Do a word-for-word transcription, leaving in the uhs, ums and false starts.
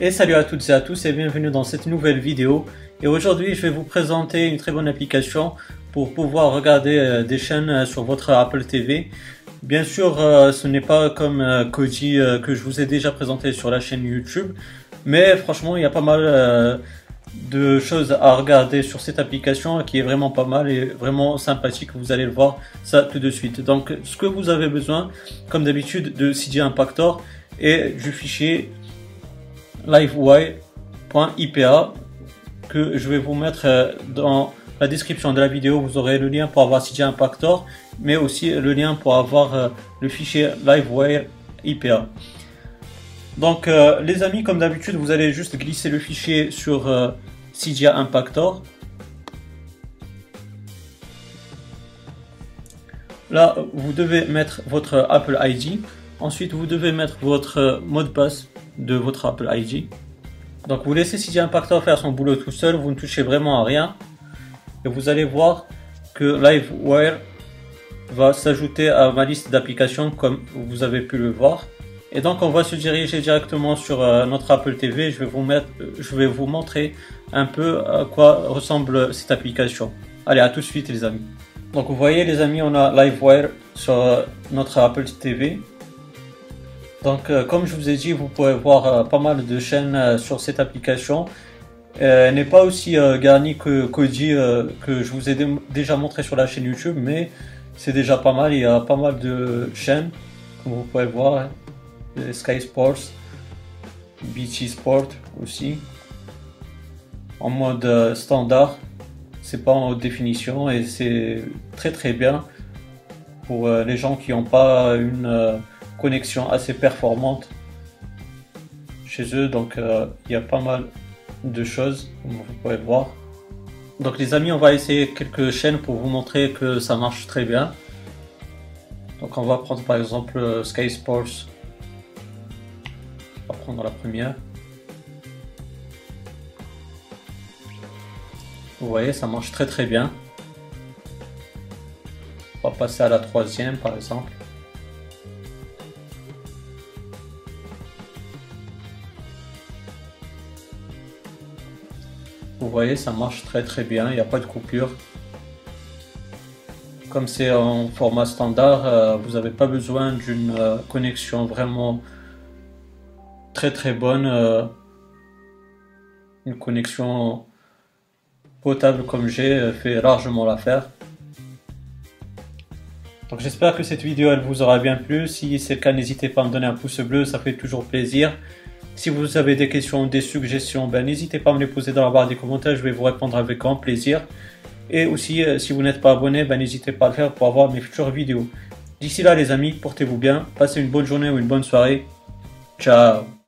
Et salut à toutes et à tous et bienvenue dans cette nouvelle vidéo. Et aujourd'hui je vais vous présenter une très bonne application pour pouvoir regarder des chaînes sur votre Apple T V. Bien sûr ce n'est pas comme Kodi que je vous ai déjà présenté sur la chaîne YouTube, mais franchement il y a pas mal de choses à regarder sur cette application qui est vraiment pas mal et vraiment sympathique. Vous allez le voir ça tout de suite. Donc ce que vous avez besoin comme d'habitude de Cydia Impactor et du fichier livewire point i p a que je vais vous mettre dans la description de la vidéo. Vous aurez le lien pour avoir Cydia Impactor mais aussi le lien pour avoir le fichier livewire point i p a. Donc euh, les amis, comme d'habitude, vous allez juste glisser le fichier sur euh, Cydia Impactor. Là, vous devez mettre votre Apple I D. Ensuite, vous devez mettre votre mot de passe de votre Apple I D. Donc vous laissez Cydia Impactor faire son boulot tout seul, vous ne touchez vraiment à rien. Et vous allez voir que Livewire va s'ajouter à ma liste d'applications comme vous avez pu le voir. Et donc on va se diriger directement sur euh, notre Apple T V. Je vais vous mettre, je vais vous montrer un peu à quoi ressemble cette application. Allez, à tout de suite les amis. Donc vous voyez les amis, on a Livewire sur euh, notre Apple T V. Donc euh, comme je vous ai dit, vous pouvez voir euh, pas mal de chaînes euh, sur cette application. Euh, elle n'est pas aussi euh, garnie que Kodi euh, que je vous ai déjà montré sur la chaîne YouTube, mais c'est déjà pas mal. Il y a pas mal de chaînes comme vous pouvez voir. Hein. Sky Sports, B T Sport aussi, en mode standard, c'est pas en haute définition et c'est très très bien pour les gens qui n'ont pas une connexion assez performante chez eux. Donc il euh, y a pas mal de choses comme vous pouvez voir. Donc les amis, on va essayer quelques chaînes pour vous montrer que ça marche très bien. Donc on va prendre par exemple Sky Sports. On va prendre la première. Vous voyez, ça marche très très bien. On va passer à la troisième par exemple. Vous voyez, ça marche très très bien, il n'y a pas de coupure. Comme c'est en format standard, vous n'avez pas besoin d'une connexion vraiment très très bonne, euh, une connexion potable comme j'ai fait largement l'affaire. Donc j'espère que cette vidéo elle vous aura bien plu. Si c'est le cas, n'hésitez pas à me donner un pouce bleu, ça fait toujours plaisir. Si vous avez des questions, des suggestions, ben n'hésitez pas à me les poser dans la barre des commentaires, je vais vous répondre avec grand plaisir. Et aussi si vous n'êtes pas abonné, ben n'hésitez pas à le faire pour avoir mes futures vidéos. D'ici là les amis, portez-vous bien, passez une bonne journée ou une bonne soirée. Ciao.